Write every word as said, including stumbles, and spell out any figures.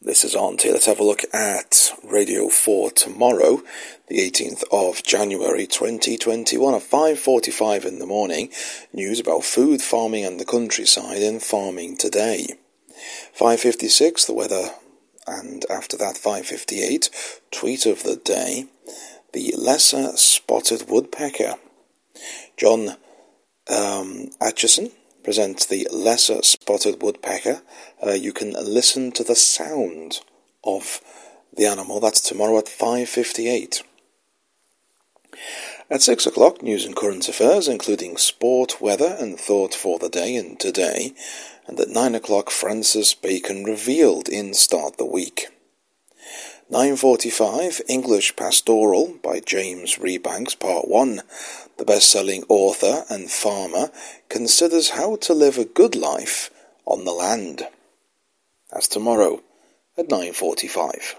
This is Auntie. Let's have a look at Radio four tomorrow, the eighteenth of January twenty twenty-one at five forty-five in the morning. News about food, farming and the countryside in Farming Today. five fifty-six, the weather, and after that five fifty-eight, Tweet of the Day, the Lesser Spotted Woodpecker. John um, Atchison presents the Lesser Spotted Woodpecker. Uh, you can listen to the sound of the animal. That's tomorrow at five fifty-eight. At six o'clock, news and current affairs, including sport, weather and thought for the day and today. And at nine o'clock, Francis Bacon revealed in Start the Week. nine forty-five, English Pastoral by James Rebanks, Part one. The best-selling author and farmer considers how to live a good life on the land. That's tomorrow at nine forty-five.